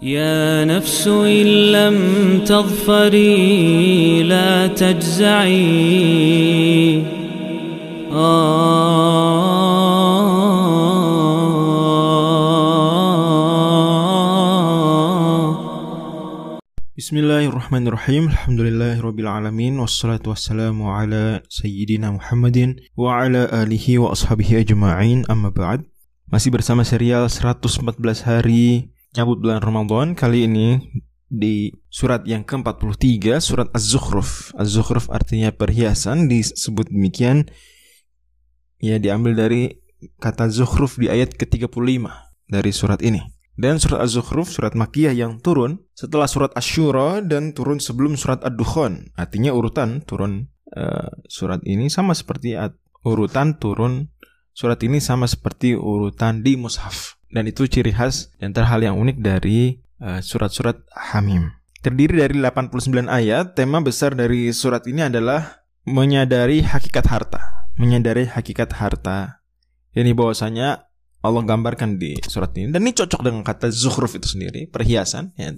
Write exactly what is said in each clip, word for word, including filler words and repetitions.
يا نفس إن لم تظفري لا تجزعي Bismillahirrahmanirrahim. Alhamdulillahirabbil alamin wassalatu wassalamu ala sayyidina Muhammadin wa ala alihi wa ashabihi ajma'in. Amma ba'd. Masih bersama serial seratus empat belas hari nyambut bulan Ramadan. Kali ini di surat yang ke empat puluh tiga, surat Az-Zukhruf. Az-Zukhruf artinya perhiasan, disebut demikian ya diambil dari kata Zukhruf di ayat ke tiga puluh lima dari surat ini. Dan surat Az-Zukhruf, surat Makkiyah yang turun setelah surat Asy-Syura dan turun sebelum surat Ad-Dukhan. Artinya urutan turun uh, surat ini sama seperti at- urutan turun surat ini sama seperti urutan di mushaf. Dan itu ciri khas dan hal yang unik dari uh, surat-surat Hamim. Terdiri dari delapan puluh sembilan ayat, tema besar dari surat ini adalah menyadari hakikat harta. Menyadari hakikat harta. Ini bahwasanya Allah gambarkan di surat ini, dan ini cocok dengan kata Zukhruf itu sendiri, perhiasan ya.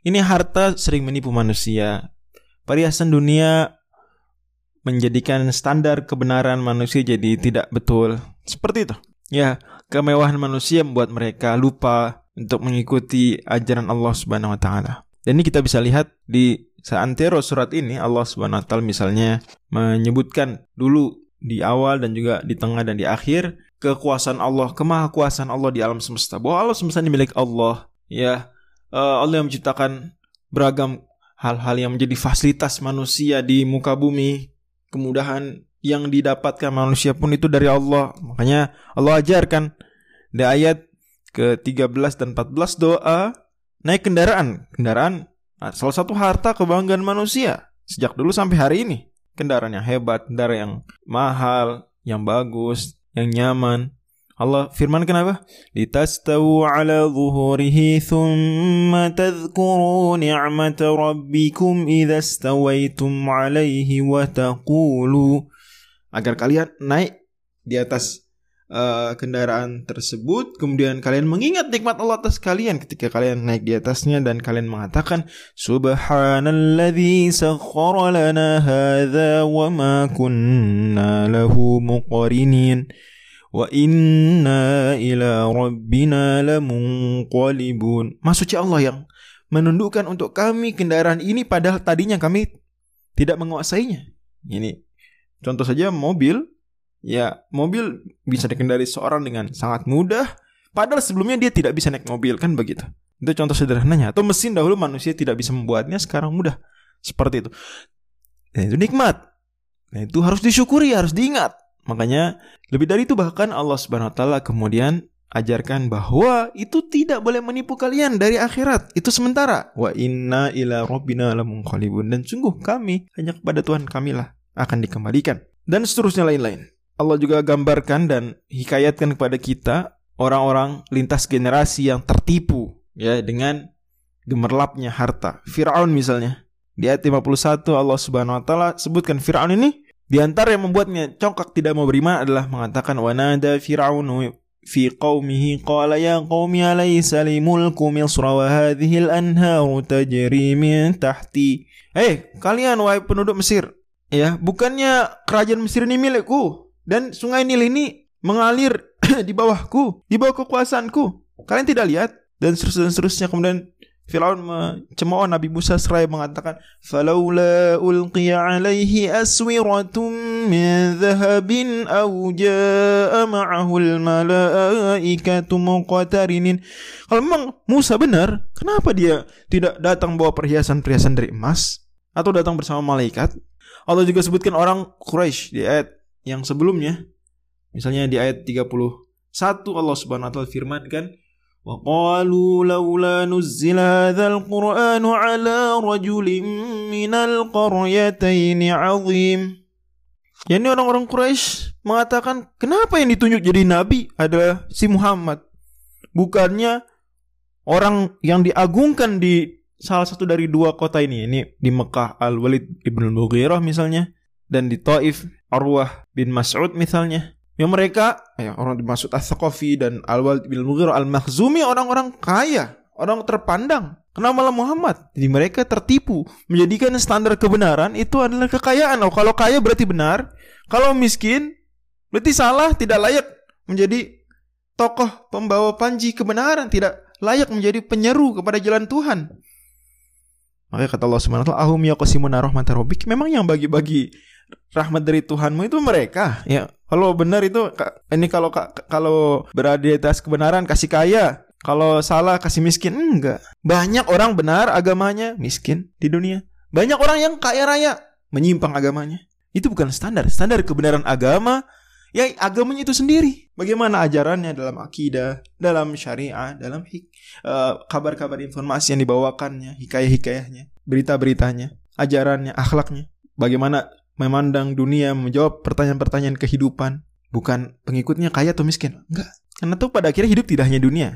Ini harta sering menipu manusia. Perhiasan dunia menjadikan standar kebenaran manusia jadi tidak betul. Seperti itu ya, kemewahan manusia membuat mereka lupa untuk mengikuti ajaran Allah Subhanahu wa taala. Dan ini kita bisa lihat di seantero surat ini. Allah Subhanahu wa taala misalnya menyebutkan dulu di awal dan juga di tengah dan di akhir kekuasaan Allah, kemahakuasaan Allah di alam semesta. Bahwa alam semesta ini milik Allah, ya uh, Allah yang menciptakan beragam hal-hal yang menjadi fasilitas manusia di muka bumi. Kemudahan yang didapatkan manusia pun itu dari Allah. Makanya Allah ajarkan di ayat ke tiga belas dan empat belas doa naik kendaraan. Kendaraan salah satu harta kebanggaan manusia sejak dulu sampai hari ini. Kendaraan yang hebat, kendaraan yang mahal, yang bagus, yang nyaman. Allah firman kenapa? Litastawu ala zuhurihi thumma tadhkuru ni'mata rabbikum idza stawaitum alaihi wa taqulu, agar kalian naik di atas uh, kendaraan tersebut, kemudian kalian mengingat nikmat Allah atas kalian ketika kalian naik di atasnya, dan kalian mengatakan subhanalladzi sakhkhara lana hadza wa ma kunna lahu muqrinin wa inna ila rabbina lamunqalibun. Maksudnya Allah yang menundukkan untuk kami kendaraan ini padahal tadinya kami tidak menguasainya. Ini contoh saja mobil. Ya, mobil bisa dikendari seorang dengan sangat mudah padahal sebelumnya dia tidak bisa naik mobil, kan begitu. Itu contoh sederhananya. Atau mesin dahulu manusia tidak bisa membuatnya, sekarang mudah. Seperti itu. Nah, itu nikmat. Nah, itu harus disyukuri, harus diingat. Makanya lebih dari itu bahkan Allah Subhanahu wa taala kemudian ajarkan bahwa itu tidak boleh menipu kalian dari akhirat. Itu sementara. Wa inna ila rabbina lamunqalibun, dan sungguh kami hanya kepada Tuhan kamilah akan dikembalikan. Dan seterusnya lain-lain. Allah juga gambarkan dan hikayatkan kepada kita orang-orang lintas generasi yang tertipu ya dengan gemerlapnya harta. Firaun misalnya. Di ayat lima puluh satu Allah Subhanahu wa taala sebutkan Firaun ini di antara yang membuatnya congkak tidak mau beriman adalah mengatakan wanada Firaunu fi qaumihi qala ya qaumi alaysa li mulku misra wa hadhihi al-anharu tajri min tahti. Hey, kalian wahai penduduk Mesir, ya, bukannya kerajaan Mesir ini milikku dan sungai Nil ini mengalir di bawahku, di bawah kekuasaanku. Kalian tidak lihat? Dan seterusnya, seterusnya. Kemudian Firaun mencemooh Nabi Musa seraya mengatakan falaula ulqiya alaihi aswiratun min dhahabin aw jaa ma'ahu al-malaa'ikatu muqtarinin. Kalau memang Musa benar, kenapa dia tidak datang bawa perhiasan-perhiasan dari emas atau datang bersama malaikat? Allah juga sebutkan orang Quraisy di ayat yang sebelumnya. Misalnya di ayat tiga puluh satu Allah Subhanahu wa taala firmankan وَقَالُوا لَوْلَا نُزِّلَ هَذَا الْقُرْآنُ عَلَى رَجُلٍ مِنَ الْقَرْيَتَيْنِ عَظِيمٍ. Ya, ini orang-orang Quraisy mengatakan, kenapa yang ditunjuk jadi nabi adalah si Muhammad, bukannya orang yang diagungkan di salah satu dari dua kota ini. Ini di Mekah Al-Walid Ibn Mughirah misalnya, dan di Taif Arwah bin Mas'ud misalnya. Yang mereka, ya, orang dimaksud As-Saqafi dan Al-Walid Ibn Mughirah Al-Makhzumi, orang-orang kaya, orang terpandang. Kena malah Muhammad. Jadi mereka tertipu, menjadikan standar kebenaran itu adalah kekayaan. Oh, kalau kaya berarti benar, kalau miskin berarti salah, tidak layak menjadi tokoh pembawa panji kebenaran, tidak layak menjadi penyeru kepada jalan Tuhan. Makanya kata Allah Subhanahu wa taala, "Ahum yaqsimuna rahmatar rabbik." Memang yang bagi-bagi rahmat dari Tuhanmu itu mereka. Ya, kalau benar itu ini kalau kalau berada di atas kebenaran kasih kaya. Kalau salah kasih miskin, enggak. Banyak orang benar agamanya miskin di dunia. Banyak orang yang kaya raya menyimpang agamanya. Itu bukan standar. Standar kebenaran agama, ya agamanya itu sendiri. Bagaimana ajarannya dalam akidah, dalam syariah, dalam hik- uh, kabar-kabar informasi yang dibawakannya, hikayah-hikayahnya, berita-beritanya, ajarannya, akhlaknya. Bagaimana memandang dunia, menjawab pertanyaan-pertanyaan kehidupan. Bukan pengikutnya kaya atau miskin, enggak. Karena tuh pada akhirnya hidup tidak hanya dunia.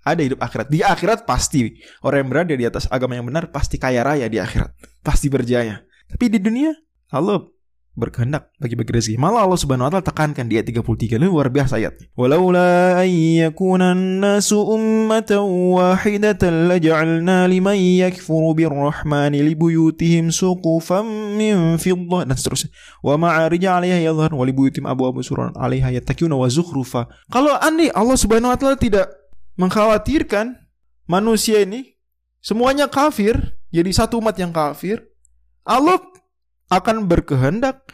Ada hidup akhirat. Di akhirat pasti orang yang berada di atas agama yang benar pasti kaya raya di akhirat, pasti berjaya. Tapi di dunia Allah berkehendak bagi-bagi rezeki. Malah Allah Subhanahu wa taala tekankan di ayat tiga puluh tiga, ini luar biasa ayatnya. Walaula ayyakunan nasu ummatan wahidatan laj'alna liman yakfuru birrahmani libuyutihim suqufam min fiddah dan seterusnya. Wa ma'arij 'alaiha yadhhar wa libuyutim abwaab surran 'alaiha yattaquna wa zukhrufa. Kalau andai Allah Subhanahu wa taala tidak mengkhawatirkan manusia ini semuanya kafir, jadi satu umat yang kafir, Allah akan berkehendak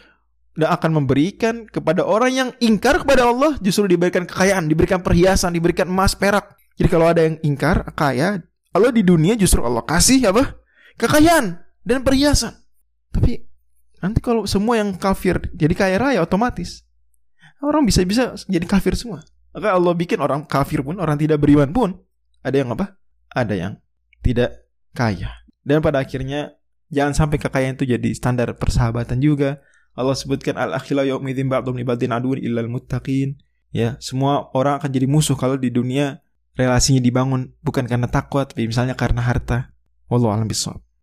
dan akan memberikan kepada orang yang ingkar kepada Allah, justru diberikan kekayaan, diberikan perhiasan, diberikan emas, perak. Jadi kalau ada yang ingkar kaya, Allah di dunia justru Allah kasih apa? Kekayaan dan perhiasan. Tapi nanti kalau semua yang kafir jadi kaya raya, otomatis orang bisa-bisa jadi kafir semua. Maka Allah bikin orang kafir pun, orang tidak beriman pun, ada yang apa? Ada yang tidak kaya. Dan pada akhirnya, jangan sampai kekayaan itu jadi standar persahabatan juga. Allah sebutkan, Al-akhila yawmidzin ba'dhum li ba'dhin aduwwun illal muttaqin. Ya, semua orang akan jadi musuh kalau di dunia relasinya dibangun. Bukan karena takwa, tapi misalnya karena harta. Wallahu a'lam bishawab.